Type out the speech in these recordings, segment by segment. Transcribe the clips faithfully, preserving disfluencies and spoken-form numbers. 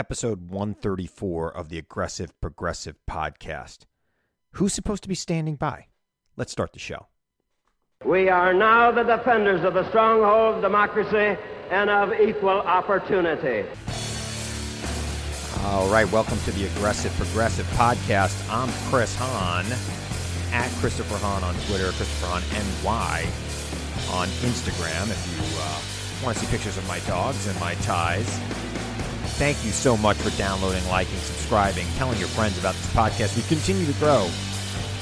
episode one thirty-four of the Aggressive Progressive podcast. Who's supposed to be standing by? Let's start the show. We are now the defenders of the stronghold of democracy and of equal opportunity. All right, welcome to the Aggressive Progressive podcast. I'm Chris Hahn, at Christopher Hahn on Twitter, Christopher Hahn N Y on Instagram, if you uh, want to see pictures of my dogs and my ties. Thank you so much for downloading, liking, subscribing, telling your friends about this podcast. We continue to grow,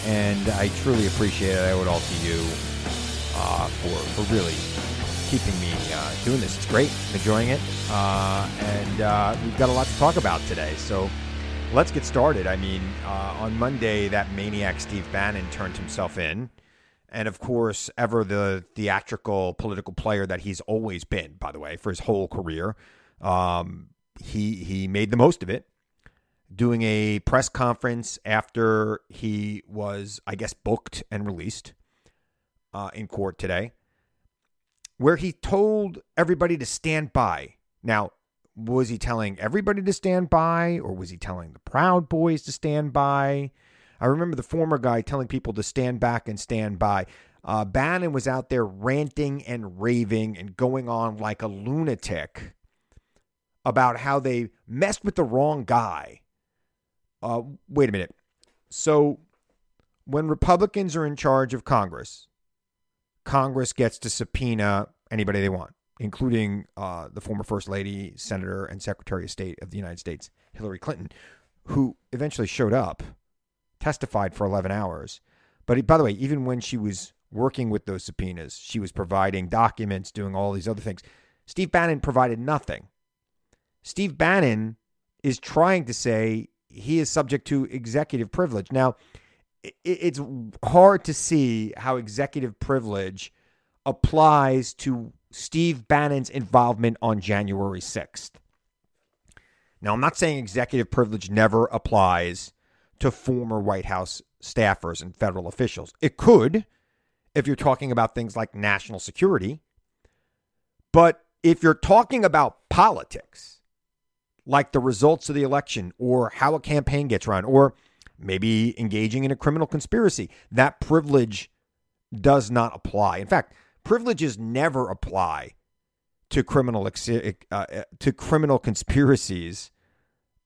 and I truly appreciate it. I owe it all to you uh, for, for really keeping me uh, doing this. It's great. I'm enjoying it, uh, and uh, we've got a lot to talk about today, so let's get started. I mean, uh, on Monday, that maniac Steve Bannon turned himself in. And, of course, ever the theatrical political player that he's always been, by the way, for his whole career, um, he he made the most of it, doing a press conference after he was, I guess, booked and released uh, in court today, where he told everybody to stand by. Now, was he telling everybody to stand by, or was he telling the Proud Boys to stand by? I remember the former guy telling people to stand back and stand by. Uh, Bannon was out there ranting and raving and going on like a lunatic about how they messed with the wrong guy. Uh, wait a minute. So when Republicans are in charge of Congress, Congress gets to subpoena anybody they want, including uh, the former First Lady, Senator, and Secretary of State of the United States, Hillary Clinton, who eventually showed up. Testified for eleven hours. But by the way, even when she was working with those subpoenas, she was providing documents, doing all these other things. Steve Bannon provided nothing. Steve Bannon is trying to say he is subject to executive privilege. Now, it's hard to see how executive privilege applies to Steve Bannon's involvement on January sixth. Now, I'm not saying executive privilege never applies to former White House staffers and federal officials. It could, if you're talking about things like national security. But if you're talking about politics, like the results of the election or how a campaign gets run or maybe engaging in a criminal conspiracy, that privilege does not apply. In fact, privileges never apply to criminal uh, to criminal conspiracies.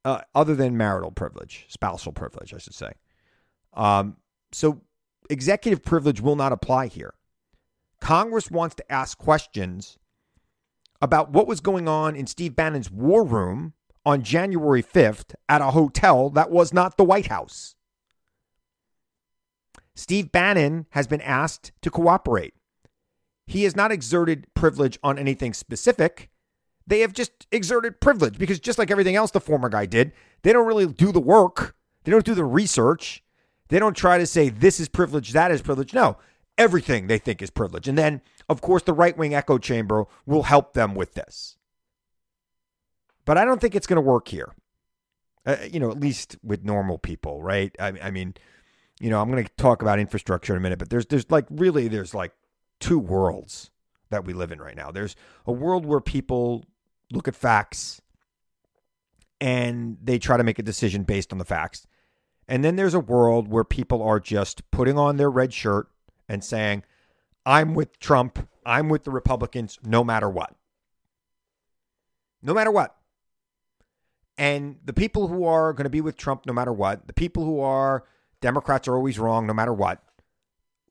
Uh, other than marital privilege, spousal privilege, I should say. Um, so executive privilege will not apply here. Congress wants to ask questions about what was going on in Steve Bannon's war room on January fifth at a hotel that was not the White House. Steve Bannon has been asked to cooperate. He has not exerted privilege on anything specific. They have just exerted privilege because just like everything else the former guy did, they don't really do the work. They don't do the research. They don't try to say this is privilege, that is privilege. No, everything they think is privilege. And then, of course, the right-wing echo chamber will help them with this. But I don't think it's going to work here, uh, you know, at least with normal people, right? I, I mean, you know, I'm going to talk about infrastructure in a minute, but there's there's like really there's like two worlds that we live in right now. There's a world where people look at facts and they try to make a decision based on the facts. And then there's a world where people are just putting on their red shirt and saying, I'm with Trump. I'm with the Republicans, no matter what. No matter what. And the people who are going to be with Trump, no matter what, the people who are Democrats are always wrong, no matter what,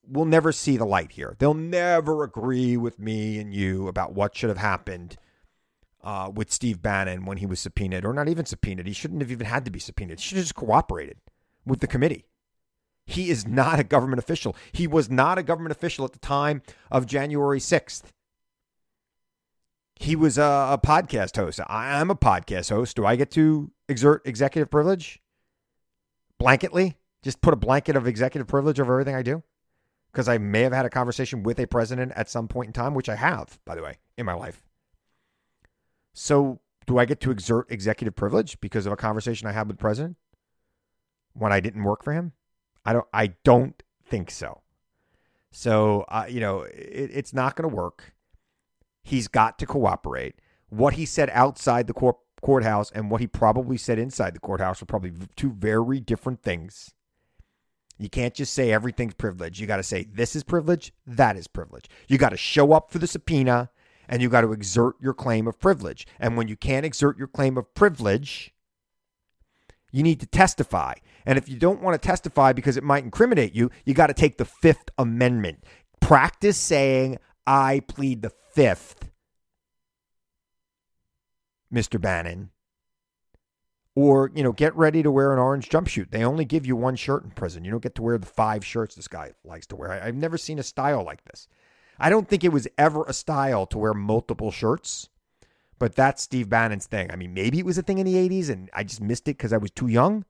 will never see the light here. They'll never agree with me and you about what should have happened Uh, with Steve Bannon when he was subpoenaed, or not even subpoenaed. He shouldn't have even had to be subpoenaed. He should have just cooperated with the committee. He is not a government official. He was not a government official at the time of January sixth. He was a, a podcast host. I am a podcast host. Do I get to exert executive privilege? Blanketly? Just put a blanket of executive privilege over everything I do? Because I may have had a conversation with a president at some point in time, which I have, by the way, in my life. So do I get to exert executive privilege because of a conversation I had with the president when I didn't work for him? I don't I don't think so. So, uh, you know, it, it's not going to work. He's got to cooperate. What he said outside the corp- courthouse and what he probably said inside the courthouse are probably two very different things. You can't just say everything's privilege. You got to say this is privilege, that is privilege. You got to show up for the subpoena and you got to exert your claim of privilege. And when you can't exert your claim of privilege, you need to testify. And if you don't want to testify because it might incriminate you, you got to take the Fifth Amendment. Practice saying, I plead the Fifth, Mister Bannon. Or, you know, get ready to wear an orange jumpsuit. They only give you one shirt in prison. You don't get to wear the five shirts this guy likes to wear. I, I've never seen a style like this. I don't think it was ever a style to wear multiple shirts. But that's Steve Bannon's thing. I mean, maybe it was a thing in the eighties and I just missed it because I was too young.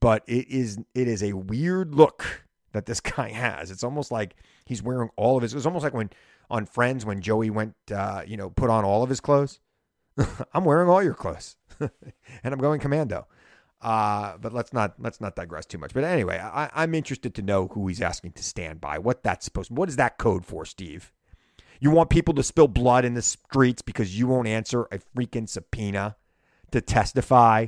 But it is it is a weird look that this guy has. It's almost like he's wearing all of his. It was almost like when on Friends when Joey went, uh, you know, put on all of his clothes. I'm wearing all your clothes and I'm going commando. Uh, but let's not let's not digress too much. But anyway, I, I'm interested to know who he's asking to stand by. What that's supposed to be. What is that code for, Steve? You want people to spill blood in the streets because you won't answer a freaking subpoena to testify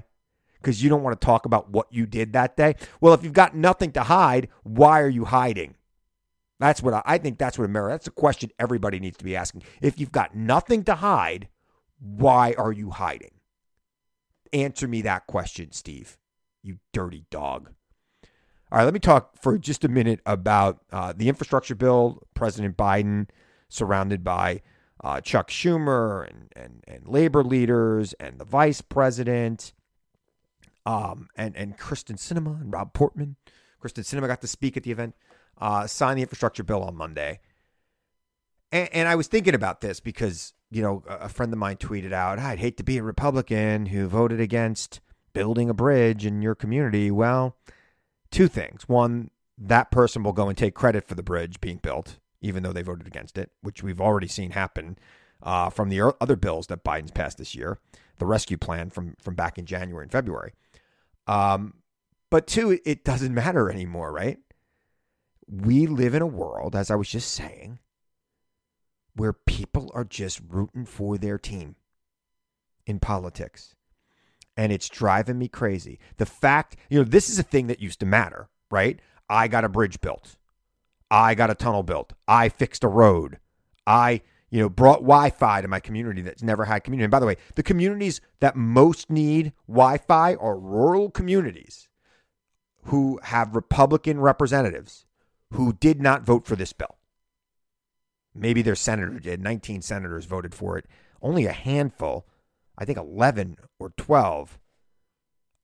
because you don't want to talk about what you did that day? Well, if you've got nothing to hide, why are you hiding? That's what I, I think that's what America, that's a question everybody needs to be asking. If you've got nothing to hide, why are you hiding? Answer me that question, Steve, you dirty dog. All right, let me talk for just a minute about uh, the infrastructure bill, President Biden, surrounded by uh, Chuck Schumer and, and and labor leaders and the vice president um, and, and Kristen Sinema and Rob Portman. Kristen Sinema got to speak at the event, uh, signed the infrastructure bill on Monday. And, and I was thinking about this because, you know, a friend of mine tweeted out, I'd hate to be a Republican who voted against building a bridge in your community. Well, two things. One, that person will go and take credit for the bridge being built, even though they voted against it, which we've already seen happen uh, from the other bills that Biden's passed this year, the rescue plan from from back in January and February. Um, but two, it doesn't matter anymore, right? We live in a world, as I was just saying, where people are just rooting for their team in politics. And it's driving me crazy. The fact, you know, this is a thing that used to matter, right? I got a bridge built. I got a tunnel built. I fixed a road. I, you know, brought Wi-Fi to my community that's never had community. And by the way, the communities that most need Wi-Fi are rural communities who have Republican representatives who did not vote for this bill. Maybe their senator did. nineteen senators voted for it. Only a handful, I think eleven or twelve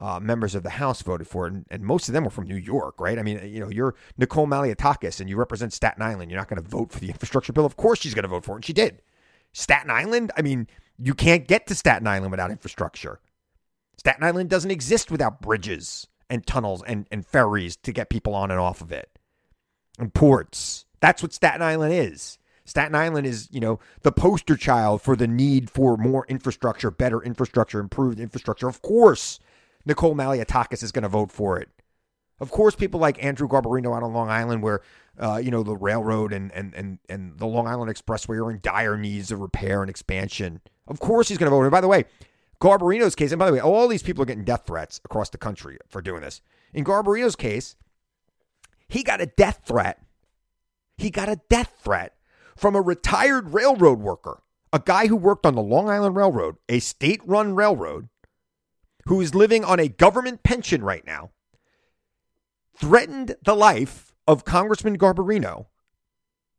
Uh, members of the House voted for it, and, and most of them were from New York, right? I mean, you know, you're Nicole Malliotakis, and you represent Staten Island. You're not going to vote for the infrastructure bill. Of course she's going to vote for it, and she did. Staten Island? I mean, you can't get to Staten Island without infrastructure. Staten Island doesn't exist without bridges and tunnels and, and ferries to get people on and off of it, and ports. That's what Staten Island is. Staten Island is, you know, the poster child for the need for more infrastructure, better infrastructure, improved infrastructure. Of course Nicole Malliotakis is going to vote for it. Of course, people like Andrew Garbarino out on Long Island where, uh, you know, the railroad and, and, and, and the Long Island Expressway are in dire needs of repair and expansion. Of course he's going to vote. And by the way, Garbarino's case, and by the way, all these people are getting death threats across the country for doing this. In Garbarino's case, he got a death threat. He got a death threat from a retired railroad worker, a guy who worked on the Long Island Railroad, a state-run railroad, who is living on a government pension right now, threatened the life of Congressman Garbarino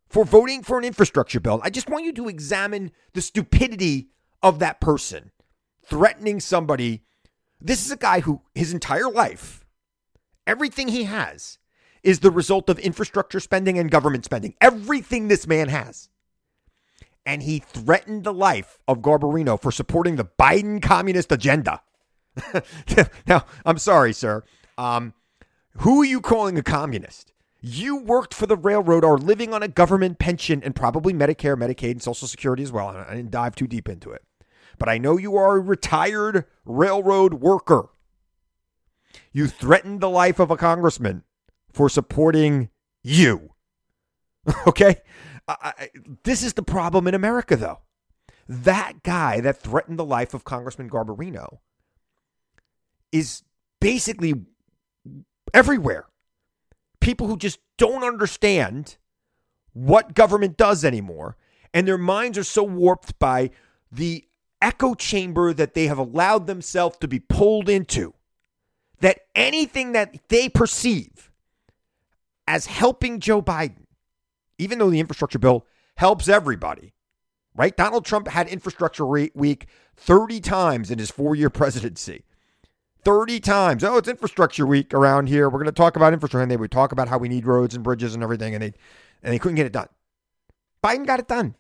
for voting for an infrastructure bill. I just want you to examine the stupidity of that person threatening somebody. This is a guy who his entire life, everything he has is the result of infrastructure spending and government spending. Everything this man has. And he threatened the life of Garbarino for supporting the Biden communist agenda. Now, I'm sorry, sir. Um, who are you calling a communist? You worked for the railroad or living on a government pension and probably Medicare, Medicaid, and Social Security as well. I didn't dive too deep into it. But I know you are a retired railroad worker. You threatened the life of a congressman for supporting you. Okay? I, I, this is the problem in America, though. That guy that threatened the life of Congressman Garbarino is basically everywhere. People who just don't understand what government does anymore, and their minds are so warped by the echo chamber that they have allowed themselves to be pulled into, that anything that they perceive as helping Joe Biden, even though the infrastructure bill helps everybody, right? Donald Trump had infrastructure week thirty times in his four-year presidency. thirty times. Oh, it's infrastructure week around here. We're going to talk about infrastructure. And they would talk about how we need roads and bridges and everything, and they and they couldn't get it done. Biden got it done.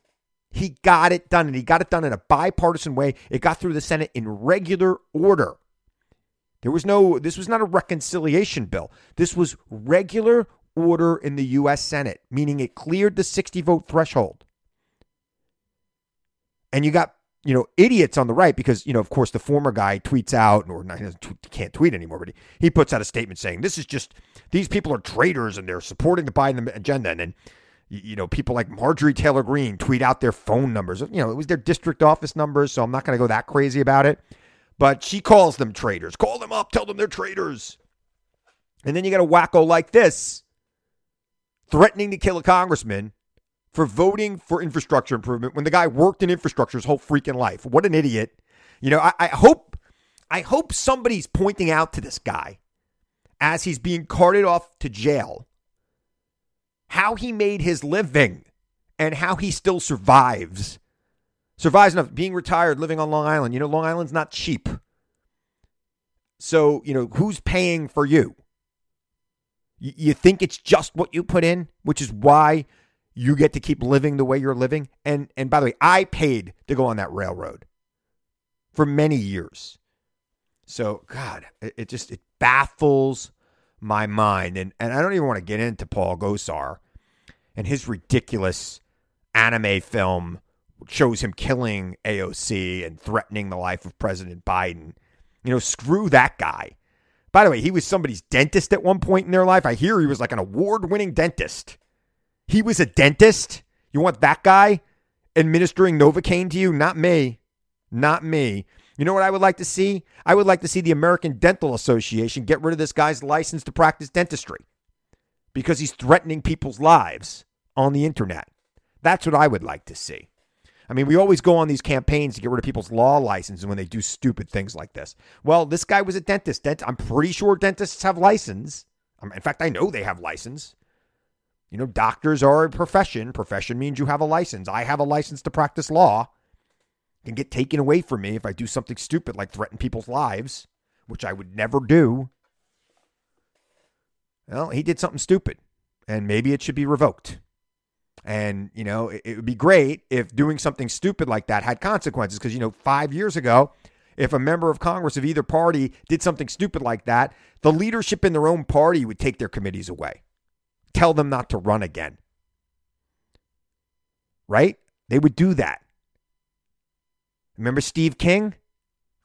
He got it done, and he got it done in a bipartisan way. It got through the Senate in regular order. There was no, this was not a reconciliation bill. This was regular order in the U S Senate, meaning it cleared the sixty-vote threshold. And you got, you know, idiots on the right because, you know, of course, the former guy tweets out, or he doesn't tweet, can't tweet anymore, but he, he puts out a statement saying, this is just, these people are traitors and they're supporting the Biden agenda. And then, you know, people like Marjorie Taylor Greene tweet out their phone numbers. You know, it was their district office numbers, so I'm not going to go that crazy about it. But she calls them traitors. Call them up. Tell them they're traitors. And then you got a wacko like this threatening to kill a congressman for voting for infrastructure improvement when the guy worked in infrastructure his whole freaking life. What an idiot. You know, I, I hope I hope somebody's pointing out to this guy as he's being carted off to jail how he made his living and how he still survives. Survives enough, being retired, living on Long Island. You know, Long Island's not cheap. So, you know, who's paying for you? Y- you think it's just what you put in, which is why you get to keep living the way you're living? And and by the way, I paid to go on that railroad for many years. So, God, it, it just, it baffles my mind. And, and I don't even want to get into Paul Gosar and his ridiculous anime film shows him killing A O C and threatening the life of President Biden. You know, screw that guy. By the way, he was somebody's dentist at one point in their life. I hear he was like an award-winning dentist. He was a dentist? You want that guy administering Novocaine to you? Not me. Not me. You know what I would like to see? I would like to see the American Dental Association get rid of this guy's license to practice dentistry because he's threatening people's lives on the internet. That's what I would like to see. I mean, we always go on these campaigns to get rid of people's law licenses when they do stupid things like this. Well, this guy was a dentist. Dent- I'm pretty sure dentists have license. I'm, in fact, I know they have license. You know, doctors are a profession. Profession means you have a license. I have a license to practice law. It can get taken away from me if I do something stupid like threaten people's lives, which I would never do. Well, he did something stupid, and maybe it should be revoked. And, you know, it, it would be great if doing something stupid like that had consequences because, you know, five years ago, if a member of Congress of either party did something stupid like that, the leadership in their own party would take their committees away, tell them not to run again. Right? They would do that. Remember Steve King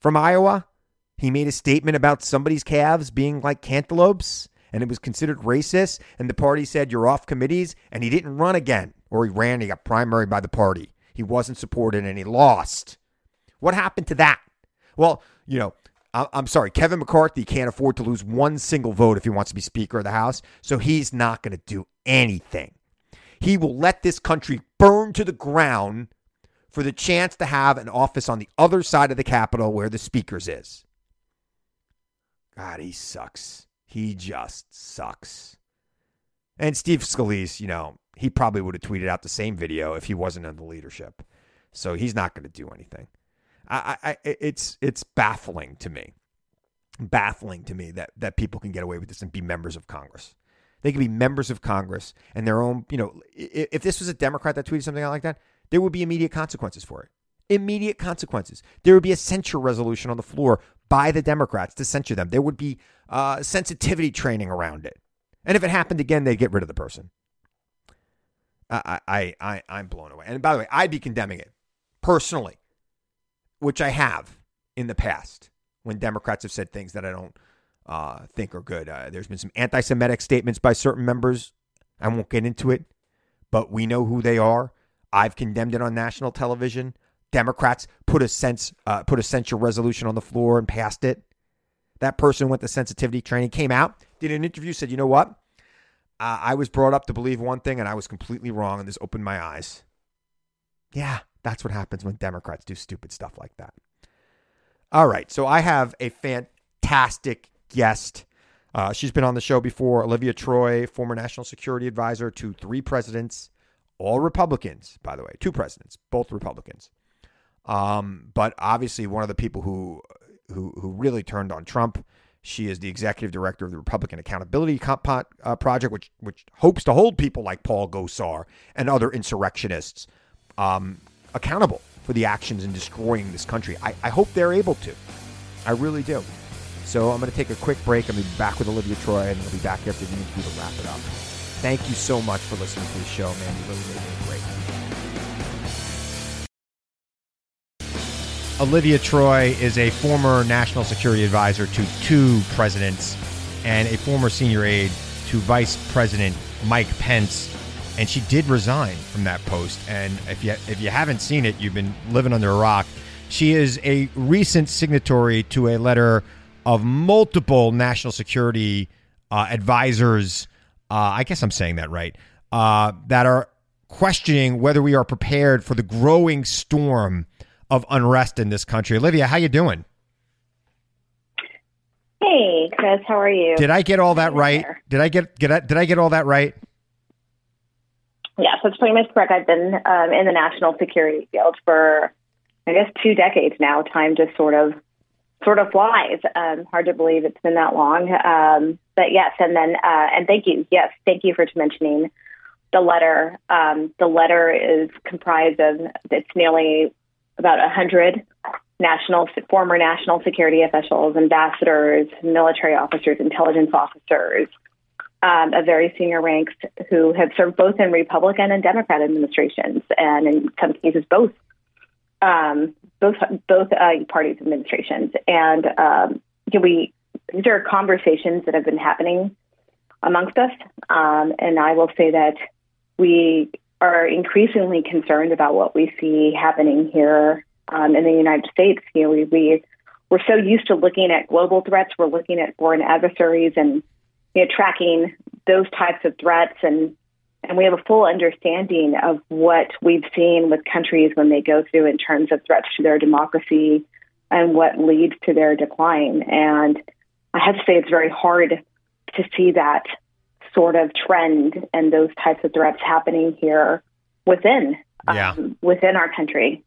from Iowa? He made a statement about somebody's calves being like cantaloupes. And it was considered racist, and the party said, you're off committees, and he didn't run again. Or he ran, he got primaried by the party. He wasn't supported, and he lost. What happened to that? Well, you know, I'm sorry, Kevin McCarthy can't afford to lose one single vote if he wants to be Speaker of the House, so he's not going to do anything. He will let this country burn to the ground for the chance to have an office on the other side of the Capitol where the Speaker's is. God, he sucks. He just sucks. And Steve Scalise, you know, he probably would have tweeted out the same video if he wasn't in the leadership. So he's not going to do anything. I, I, it's it's baffling to me, baffling to me that that people can get away with this and be members of Congress. They can be members of Congress and their own, you know, if, if this was a Democrat that tweeted something out like that, there would be immediate consequences for it. Immediate consequences. There would be a censure resolution on the floor by the Democrats to censure them. There would be uh, sensitivity training around it. And if it happened again, they'd get rid of the person. I, I, I, I'm blown away. And by the way, I'd be condemning it personally, which I have in the past when Democrats have said things that I don't uh, think are good. Uh, there's been some anti-Semitic statements by certain members. I won't get into it, but we know who they are. I've condemned it on national television. Democrats put a sense, uh, put a censure resolution on the floor and passed it. That person went to sensitivity training, came out, did an interview, said, you know what? Uh, I was brought up to believe one thing and I was completely wrong and this opened my eyes. Yeah, that's what happens when Democrats do stupid stuff like that. All right, so I have a fantastic guest. Uh, she's been on the show before, Olivia Troy, former national security advisor to three presidents, all Republicans, by the way, two presidents, both Republicans. Um, but obviously one of the people who, who, who really turned on Trump. She is the executive director of the Republican Accountability Project, which which hopes to hold people like Paul Gosar and other insurrectionists um, accountable for the actions in destroying this country. I, I hope they're able to. I really do. So I'm going to take a quick break. I'm going to be back with Olivia Troy, and I'll be back after the interview to wrap it up. Thank you so much for listening to the show, man. You really made it great. Olivia Troy is a former national security advisor to two presidents and a former senior aide to Vice President Mike Pence. And she did resign from that post. And if you if you haven't seen it, you've been living under a rock. She is a recent signatory to a letter of multiple national security uh, advisors. Uh, I guess I'm saying that right. Uh, that are questioning whether we are prepared for the growing storm of unrest in this country. Olivia, how you doing? Hey, Chris, how are you? Did I get all that right? Did I get, get did I get all that right? Yes, that's pretty much correct. I've been um, in the national security field for, I guess, two decades now. Time just sort of sort of flies. Um, hard to believe it's been that long. Um, but yes, and then uh, and thank you. Yes, thank you for mentioning the letter. Um, the letter is comprised of it's nearly. about one hundred national, former national security officials, ambassadors, military officers, intelligence officers um, of very senior ranks who have served both in Republican and Democrat administrations, and in some cases both um, both both uh, parties' administrations. And um, we these are conversations that have been happening amongst us, um, and I will say that we are increasingly concerned about what we see happening here um, in the United States. You know, we, we, we're so used to looking at global threats. We're looking at foreign adversaries and, you know, tracking those types of threats. And, and we have a full understanding of what we've seen with countries when they go through in terms of threats to their democracy and what leads to their decline. And I have to say it's very hard to see that sort of trend and those types of threats happening here within yeah. um, within our country.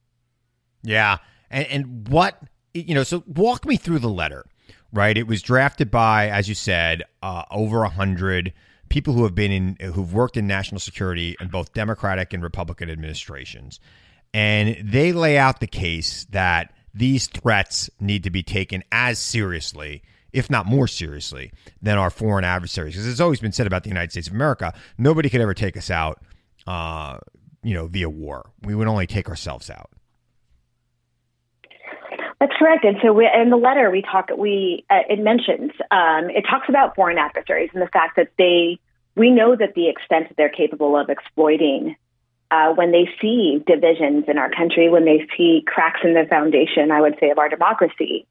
Yeah. And, and what, you know, so walk me through the letter, right? It was drafted by, as you said, uh, over one hundred people who have been in, who've worked in national security in both Democratic and Republican administrations. And they lay out the case that these threats need to be taken as seriously, if not more seriously, than our foreign adversaries. Because it's always been said about the United States of America, nobody could ever take us out, uh, you know, via war. We would only take ourselves out. That's correct. And so we, in the letter, we talk, we uh, it mentions, um, it talks about foreign adversaries and the fact that they, we know that the extent that they're capable of exploiting uh, when they see divisions in our country, when they see cracks in the foundation, I would say, of our democracy.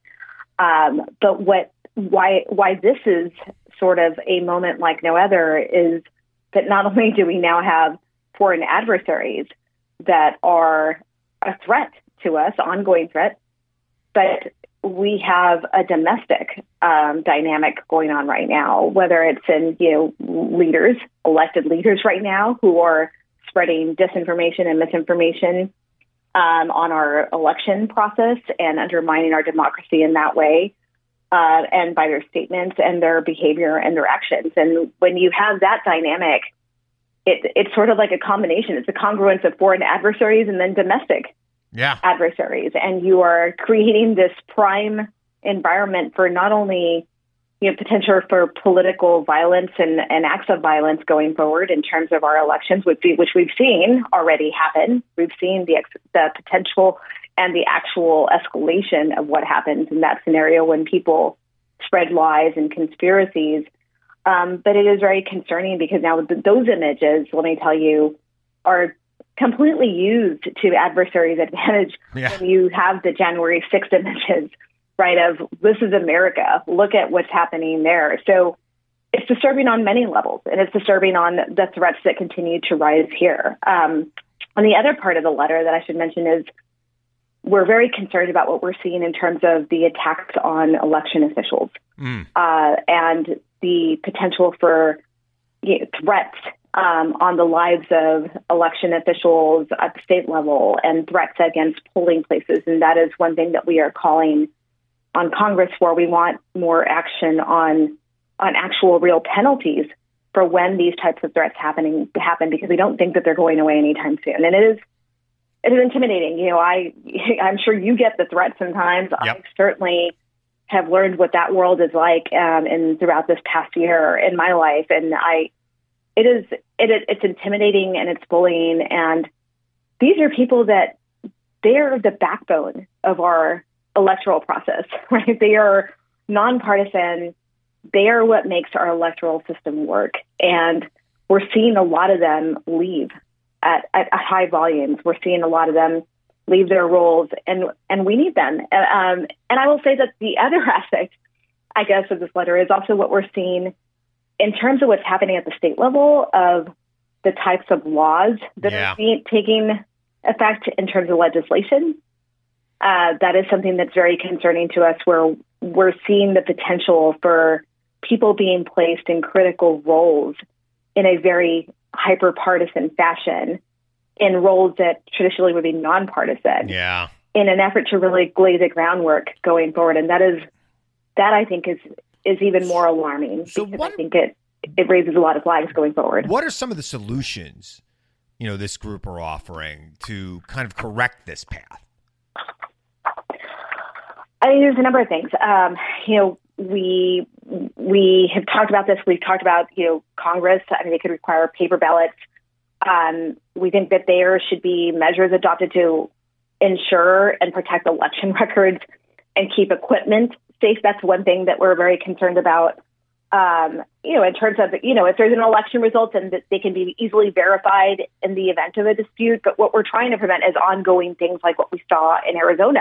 Um, but what, Why why this is sort of a moment like no other is that not only do we now have foreign adversaries that are a threat to us, ongoing threat, but we have a domestic um, dynamic going on right now, whether it's in, you know, leaders, elected leaders right now who are spreading disinformation and misinformation um, on our election process and undermining our democracy in that way. Uh, and by their statements and their behavior and their actions. And when you have that dynamic, it, it's sort of like a combination. It's a congruence of foreign adversaries and then domestic yeah. adversaries. And you are creating this prime environment for not only, you know, potential for political violence and, and acts of violence going forward in terms of our elections, which, we, which we've seen already happen. We've seen the, the potential and the actual escalation of what happens in that scenario when people spread lies and conspiracies. Um, but it is very concerning because now those images, let me tell you, are completely used to adversaries' advantage yeah. when you have the January sixth images, right, of this is America, look at what's happening there. So it's disturbing on many levels, and it's disturbing on the threats that continue to rise here. Um, and the other part of the letter that I should mention is we're very concerned about what we're seeing in terms of the attacks on election officials mm. uh, and the potential for you know, threats um, on the lives of election officials at the state level and threats against polling places. And that is one thing that we are calling on Congress for. We want more action on on actual real penalties for when these types of threats happening happen, because we don't think that they're going away anytime soon. And it is it is intimidating. You know, I, I'm sure you get the threat sometimes. Yep. I certainly have learned what that world is like um, and throughout this past year in my life. And I, it is, it, it's intimidating and it's bullying. And these are people that they're the backbone of our electoral process, right? They are nonpartisan. They are what makes our electoral system work. And we're seeing a lot of them leave at, at high volumes. We're seeing a lot of them leave their roles, and, and we need them. Um, and I will say that the other aspect, I guess, of this letter is also what we're seeing in terms of what's happening at the state level of the types of laws that yeah. are being, taking effect in terms of legislation. Uh, that is something that's very concerning to us, where we're seeing the potential for people being placed in critical roles in a very hyper-partisan fashion, in roles that traditionally would be nonpartisan, yeah. in an effort to really lay the groundwork going forward. And that is, that I think is is even more alarming, so because what, I think it, it raises a lot of flags going forward. What are some of the solutions, you know, this group are offering to kind of correct this path? I mean, there's a number of things. Um, you know, we we have talked about this. We've talked about, you know, Congress. I mean, they could require paper ballots. Um, we think that there should be measures adopted to ensure and protect election records and keep equipment safe. That's one thing that we're very concerned about. Um, you know, in terms of, you know, if there's an election result and that they can be easily verified in the event of a dispute. But what we're trying to prevent is ongoing things like what we saw in Arizona.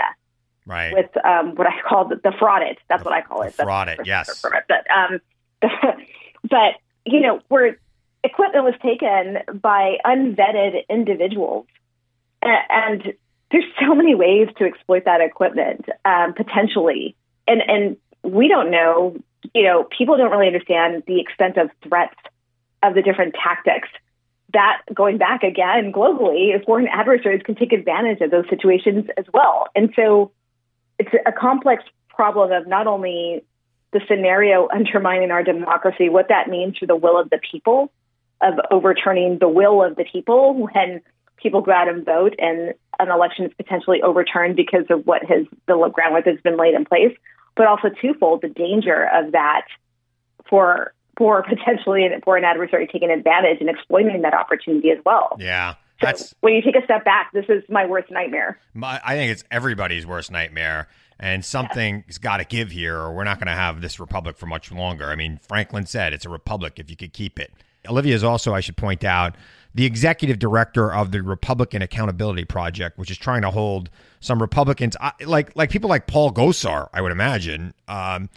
Right. With um, what I call the, the fraud it. That's the, what I call it. The fraud it, yes. But, um, but, you know, where equipment was taken by unvetted individuals. And there's so many ways to exploit that equipment, um, potentially. And, and we don't know, you know, people don't really understand the extent of threats of the different tactics. That, going back again, globally, if foreign adversaries can take advantage of those situations as well. And so it's a complex problem of not only the scenario undermining our democracy, what that means for the will of the people, of overturning the will of the people when people go out and vote and an election is potentially overturned because of what has the groundwork has been laid in place, but also twofold, the danger of that for for potentially for an adversary taking advantage and exploiting that opportunity as well. Yeah. So that's, when you take a step back, this is my worst nightmare. My, I think it's everybody's worst nightmare. And something's yeah. got to give here, or we're not going to have this republic for much longer. I mean, Franklin said it's a republic if you could keep it. Olivia is also, I should point out, the executive director of the Republican Accountability Project, which is trying to hold some Republicans, like like people like Paul Gosar, I would imagine, um,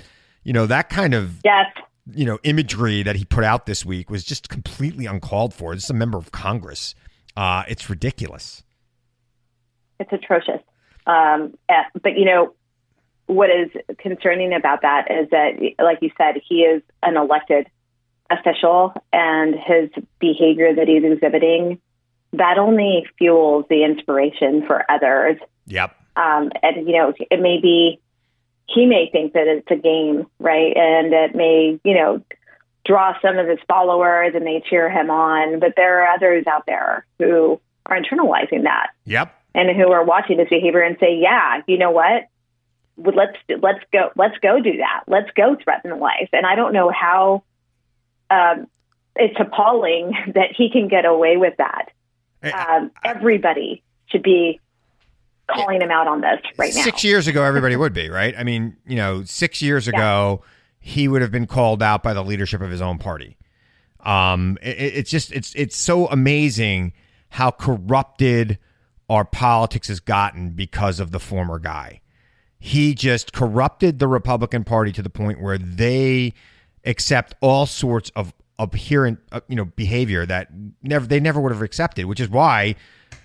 you know, that kind of... Yes. you know, imagery that he put out this week was just completely uncalled for. This is a member of Congress. Uh, it's ridiculous. It's atrocious. Um, but, you know, what is concerning about that is that, like you said, he is an elected official, and his behavior that he's exhibiting, that only fuels the inspiration for others. Yep. Um, and, you know, it may be, he may think that it's a game, right? And it may, you know, draw some of his followers and they cheer him on. But there are others out there who are internalizing that. Yep. And who are watching this behavior and say, yeah, you know what? Let's let's go. Let's go do that. Let's go threaten life. And I don't know how um, it's appalling that he can get away with that. I, I, um, everybody should be calling him out on this right now. Six years ago, everybody would be, right? I mean, you know, six years yeah. ago, he would have been called out by the leadership of his own party. Um, it, it's just, it's it's so amazing how corrupted our politics has gotten because of the former guy. He just corrupted the Republican Party to the point where they accept all sorts of abhorrent, you know, behavior that never they never would have accepted, which is why,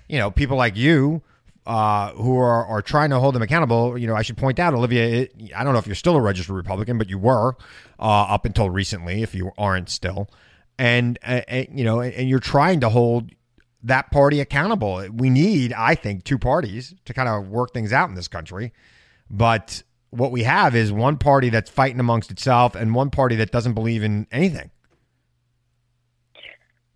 you know, people like you uh, who are, are trying to hold them accountable. You know, I should point out, Olivia, it, I don't know if you're still a registered Republican, but you were uh, up until recently, if you aren't still. And, uh, and you know, and, and you're trying to hold that party accountable. We need, I think, two parties to kind of work things out in this country. But what we have is one party that's fighting amongst itself and one party that doesn't believe in anything.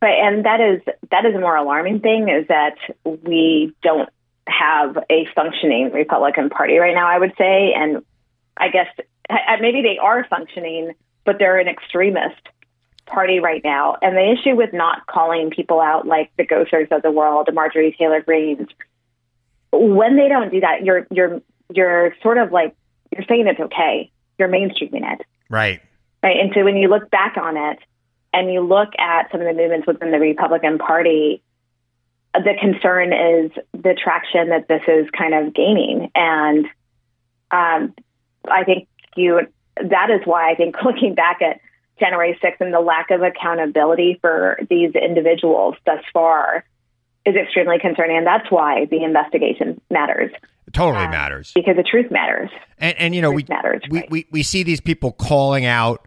Right. And that is that is a more alarming thing, is that we don't have a functioning Republican Party right now, I would say. And I guess maybe they are functioning, but they're an extremist party right now. And the issue with not calling people out like the Gosars of the world, the Marjorie Taylor Greens, when they don't do that, you're you're you're sort of like, you're saying it's okay. You're mainstreaming it. Right. Right. And so when you look back on it and you look at some of the movements within the Republican Party, the concern is the traction that this is kind of gaining. And um, I think you, that is why I think looking back at January sixth and the lack of accountability for these individuals thus far is extremely concerning. And that's why the investigation matters. It totally uh, matters. Because the truth matters. And, and you know, we, matters, we, right? we, we see these people calling out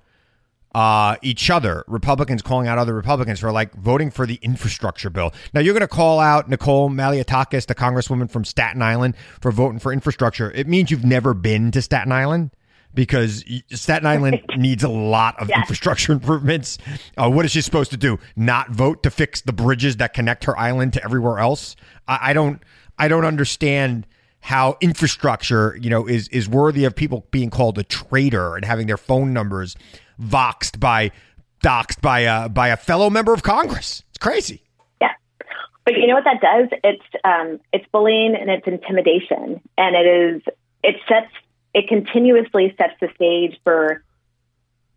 uh, each other, Republicans calling out other Republicans for like voting for the infrastructure bill. Now, you're going to call out Nicole Malliotakis, the congresswoman from Staten Island, for voting for infrastructure. It means you've never been to Staten Island. Because Staten Island needs a lot of yes. infrastructure improvements. Uh, what is she supposed to do? Not vote to fix the bridges that connect her island to everywhere else? I, I don't. I don't understand how infrastructure, you know, is is worthy of people being called a traitor and having their phone numbers voxed by, doxed by a by a fellow member of Congress. It's crazy. Yeah, but you know what that does? It's um, it's bullying and it's intimidation, and it is it sets. It continuously sets the stage for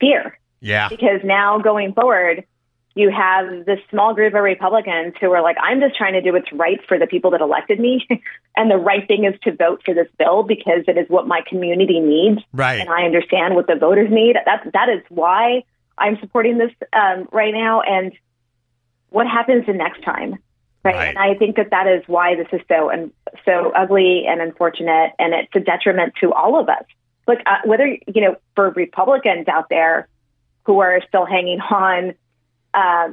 fear. Yeah. Because now going forward, you have this small group of Republicans who are like, I'm just trying to do what's right for the people that elected me. And the right thing is to vote for this bill because it is what my community needs. Right. And I understand what the voters need. That, that is why I'm supporting this um, right now. And what happens the next time? Right. Right. And I think that that is why this is so and so ugly and unfortunate, and it's a detriment to all of us. Look, uh, whether, you know, for Republicans out there who are still hanging on, uh,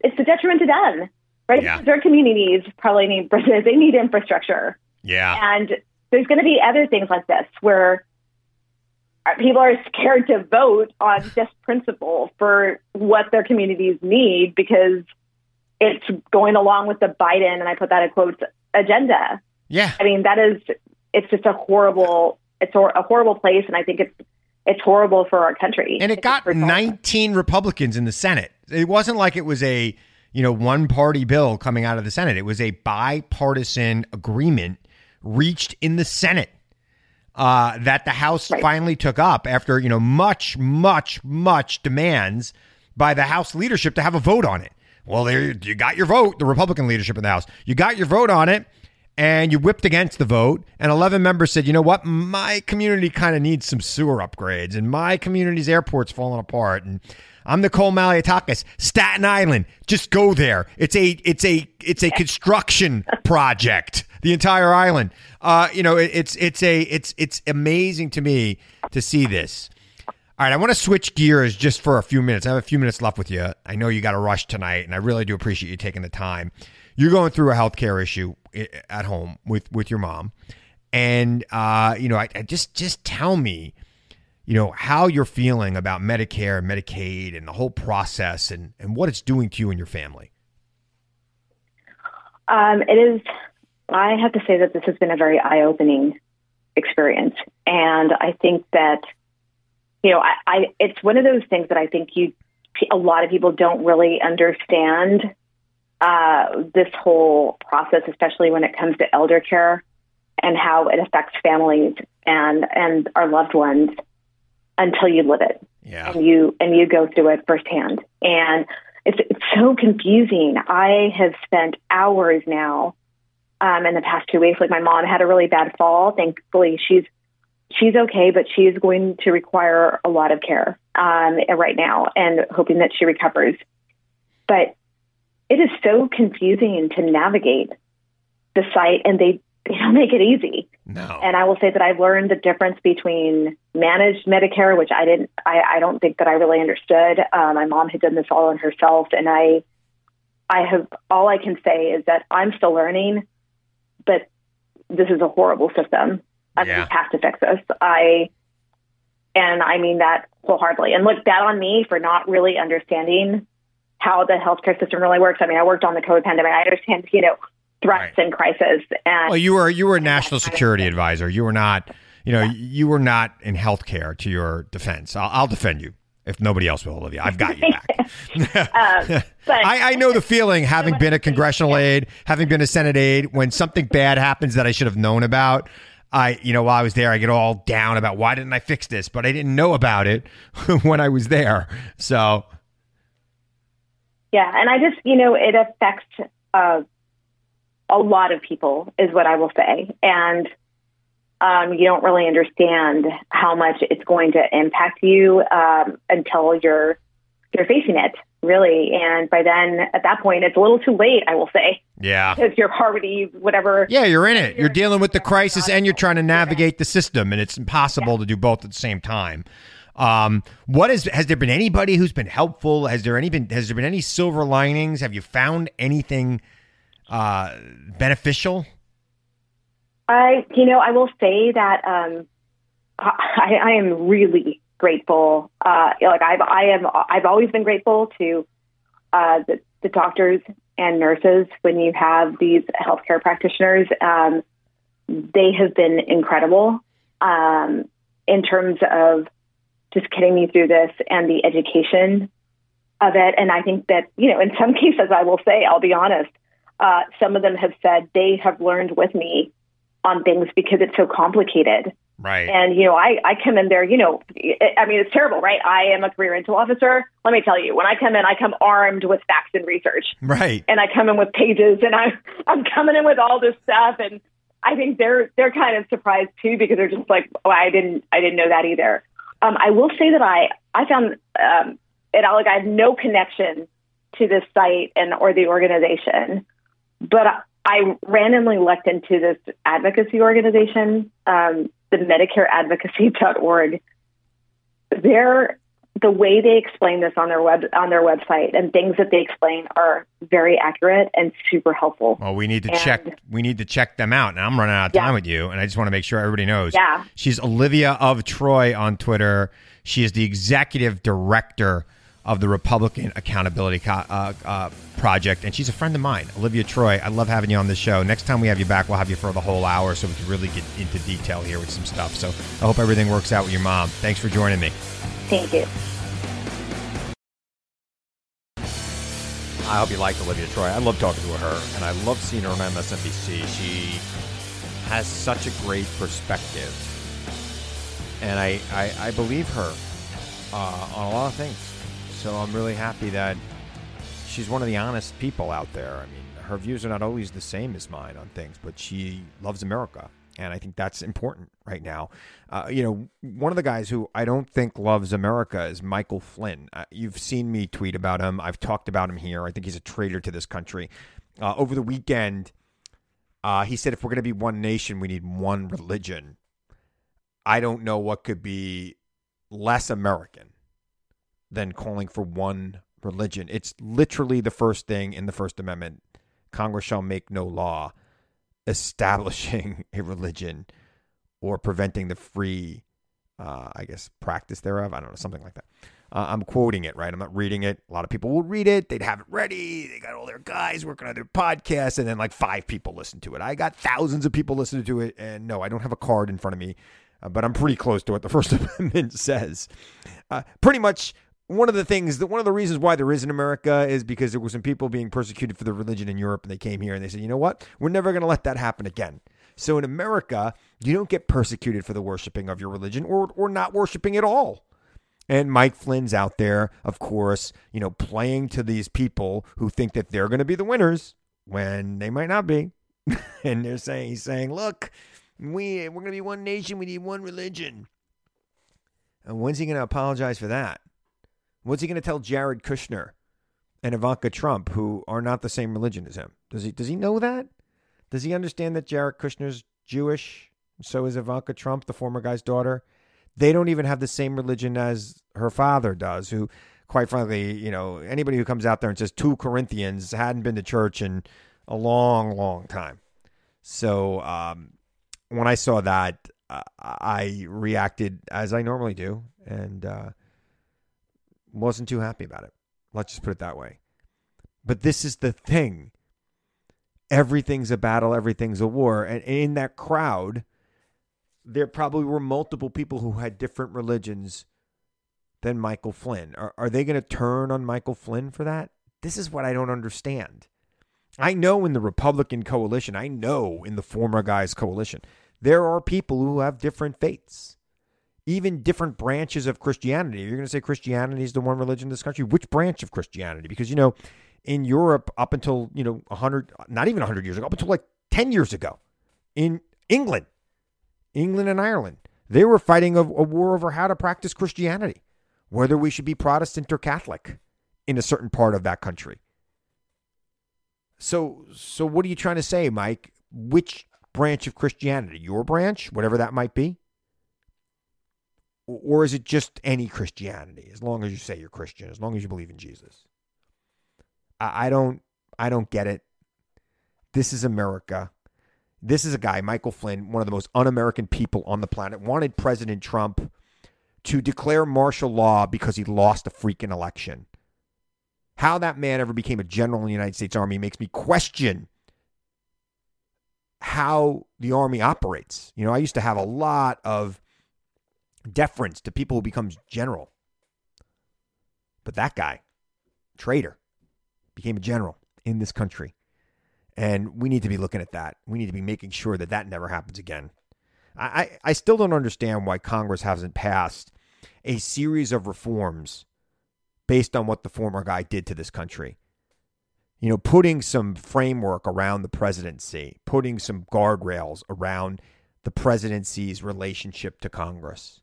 it's a detriment to them, right? Yeah. Their communities probably need, they need infrastructure. Yeah. And there's going to be other things like this where people are scared to vote on just principle for what their communities need because it's going along with the Biden, and I put that in quotes, agenda. Yeah. I mean, that is, it's just a horrible, it's a horrible place. And I think it's, it's horrible for our country. And it got nineteen Republicans in the Senate. It wasn't like it was a, you know, one party bill coming out of the Senate. It was a bipartisan agreement reached in the Senate uh, that the House right. finally took up after, you know, much, much, much demands by the House leadership to have a vote on it. Well, there you got your vote, the Republican leadership in the House. You got your vote on it, and you whipped against the vote, and eleven members said, you know what, my community kind of needs some sewer upgrades, and my community's airport's falling apart, and I'm Nicole Malliotakis, Staten Island, just go there. It's a it's a, it's a construction project, the entire island. Uh, you know, it, it's it's a it's it's amazing to me to see this. All right, I want to switch gears just for a few minutes. I have a few minutes left with you. I know you got to rush tonight, and I really do appreciate you taking the time. You're going through a healthcare issue at home with, with your mom, and uh, you know, I, I just just tell me, you know, how you're feeling about Medicare and Medicaid and the whole process, and, and what it's doing to you and your family. Um, it is. I have to say that this has been a very eye-opening experience, and I think that. You know, I, I, it's one of those things that I think you, a lot of people don't really understand uh, this whole process, especially when it comes to elder care and how it affects families and, and our loved ones until you live it. Yeah. And you and you go through it firsthand. And It's, it's so confusing. I have spent hours now um, in the past two weeks. Like, my mom had a really bad fall. Thankfully, she's she's okay, but she is going to require a lot of care um, right now, and hoping that she recovers. But it is so confusing to navigate the site, and they, they don't make it easy. No. And I will say that I've learned the difference between managed Medicare, which I didn't, I, I don't think that I really understood. Um, my mom had done this all on herself, and I, I have, all I can say is that I'm still learning, but this is a horrible system. I yeah. have to fix this. I, and I mean that wholeheartedly. And look, bad on me for not really understanding how the healthcare system really works. I mean, I worked on the COVID pandemic. I understand, you know, threats right. and crisis. And well, you were you were a national security advisor. You were not, you know, yeah. you were not in healthcare. To your defense, I'll, I'll defend you if nobody else will, Olivia. I've got you back. um, but I, I know the feeling, having been a congressional aide, having been a Senate aide. When something bad happens that I should have known about, I, you know, while I was there, I get all down about why didn't I fix this, but I didn't know about it when I was there. So. Yeah. And I just, you know, it affects uh, a lot of people is what I will say. And um, you don't really understand how much it's going to impact you um, until you're you're facing it, really. And by then, at that point, it's a little too late, I will say. Yeah. Because you're already whatever. Yeah, you're in it. You're, you're dealing with the crisis and you're trying to navigate the system. And it's impossible yeah. to do both at the same time. Um, what is, has there been anybody who's been helpful? Has there any been, has there been any silver linings? Have you found anything, uh, beneficial? I, you know, I will say that, um, I, I am really grateful. Uh, like I've, I am, I've always been grateful to, uh, the, the doctors and nurses. When you have these healthcare practitioners, um, they have been incredible, um, in terms of just getting me through this and the education of it. And I think that, you know, in some cases, I will say, I'll be honest, uh, some of them have said they have learned with me on things because it's so complicated. Right. And, you know, I, I come in there, you know, it, I mean, it's terrible, right? I am a career intel officer. Let me tell you, when I come in, I come armed with facts and research. Right. And I come in with pages and I'm, I'm coming in with all this stuff. And I think they're, they're kind of surprised too, because they're just like, oh, I didn't, I didn't know that either. Um, I will say that I, I found um, it all, like I have no connection to this site and or the organization, but I, I randomly lucked into this advocacy organization, um, the medicare advocacy dot org. They're, the way they explain this on their web on their website and things that they explain are very accurate and super helpful. Well, we need to and, check we need to check them out. And I'm running out of yeah. time with you, and I just want to make sure everybody knows. Yeah. She's Olivia of Troy on Twitter. She is the executive director of the Republican Accountability Co- uh, uh, Project, and she's a friend of mine, Olivia Troy. I love having you on the show. Next time we have you back, we'll have you for the whole hour so we can really get into detail here with some stuff. So I hope everything works out with your mom. Thanks for joining me. Thank you. I hope you liked Olivia Troy. I love talking to her, and I love seeing her on M S N B C. She has such a great perspective, and I, I, I believe her uh, on a lot of things. So I'm really happy that she's one of the honest people out there. I mean, her views are not always the same as mine on things, but she loves America. And I think that's important right now. Uh, you know, one of the guys who I don't think loves America is Michael Flynn. Uh, you've seen me tweet about him. I've talked about him here. I think he's a traitor to this country. Uh, over the weekend, uh, he said, if we're going to be one nation, we need one religion. I don't know what could be less American than calling for one religion. It's literally the first thing in the First Amendment. Congress shall make no law establishing a religion or preventing the free, uh, I guess, practice thereof. I don't know, something like that. Uh, I'm quoting it, right? I'm not reading it. A lot of people will read it. They'd have it ready. They got all their guys working on their podcasts, and then like five people listen to it. I got thousands of people listening to it, and no, I don't have a card in front of me, uh, but I'm pretty close to what the First Amendment says. Uh, pretty much one of the things, that one of the reasons why there isn't America is because there were some people being persecuted for their religion in Europe, and they came here and they said, you know what? We're never going to let that happen again. So in America, you don't get persecuted for the worshiping of your religion or or not worshiping at all. And Mike Flynn's out there, of course, you know, playing to these people who think that they're going to be the winners when they might not be. And they're saying, he's saying, look, we, we're going to be one nation. We need one religion. And when's he going to apologize for that? What's he going to tell Jared Kushner and Ivanka Trump, who are not the same religion as him? Does he, does he know that? Does he understand that Jared Kushner's Jewish? So is Ivanka Trump, the former guy's daughter. They don't even have the same religion as her father does, who, quite frankly, you know, anybody who comes out there and says two Corinthians hadn't been to church in a long, long time. So um, when I saw that, uh, I reacted as I normally do and uh, wasn't too happy about it. Let's just put it that way. But this is the thing. Everything's a battle. Everything's a war. And in that crowd, there probably were multiple people who had different religions than Michael Flynn. Are, are they going to turn on Michael Flynn for that? This is what I don't understand. I know in the Republican coalition, I know in the former guy's coalition, there are people who have different faiths, even different branches of Christianity. You're going to say Christianity is the one religion in this country. Which branch of Christianity? Because, you know, in Europe up until, you know, one hundred, not even one hundred years ago, up until like ten years ago in England, England and Ireland, they were fighting a, a war over how to practice Christianity, whether we should be Protestant or Catholic in a certain part of that country. So, so what are you trying to say, Mike? Which branch of Christianity? Your branch, whatever that might be? Or, or is it just any Christianity, as long as you say you're Christian, as long as you believe in Jesus? I, I don't, I don't get it. This is America. This is a guy, Michael Flynn, one of the most un-American people on the planet, wanted President Trump to declare martial law because he lost a freaking election. How that man ever became a general in the United States Army makes me question how the Army operates. You know, I used to have a lot of deference to people who become general. But that guy, traitor, became a general in this country. And we need to be looking at that. We need to be making sure that that never happens again. I, I, I still don't understand why Congress hasn't passed a series of reforms based on what the former guy did to this country. You know, putting some framework around the presidency, putting some guardrails around the presidency's relationship to Congress.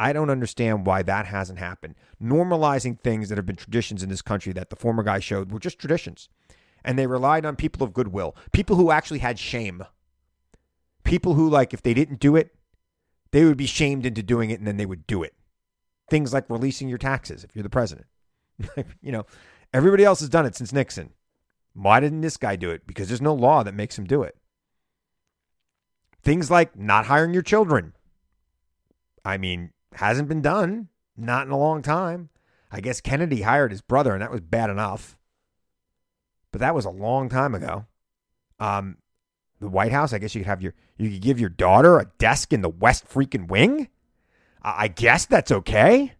I don't understand why that hasn't happened. Normalizing things that have been traditions in this country that the former guy showed were just traditions. And they relied on people of goodwill, people who actually had shame, people who, like, if they didn't do it, they would be shamed into doing it, and then they would do it. Things like releasing your taxes if you're the president. You know, everybody else has done it since Nixon. Why didn't this guy do it? Because there's no law that makes him do it. Things like not hiring your children. I mean, hasn't been done, not in a long time. I guess Kennedy hired his brother, and that was bad enough. But that was a long time ago. Um, the White House, I guess you could have your, you could give your daughter a desk in the West freaking wing. Uh, I guess that's okay.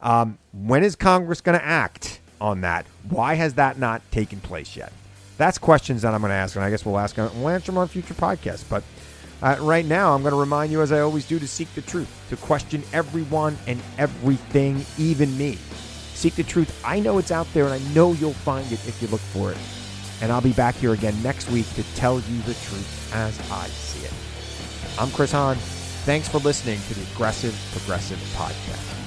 Um, when is Congress going to act on that? Why has that not taken place yet? That's questions that I'm going to ask, and I guess we'll ask them. We'll answer them on future podcasts. But uh, right now, I'm going to remind you, as I always do, to seek the truth, to question everyone and everything, even me. Seek the truth. I know it's out there, and I know you'll find it if you look for it. And I'll be back here again next week to tell you the truth as I see it. I'm Chris Hahn. Thanks for listening to the Aggressive Progressive Podcast.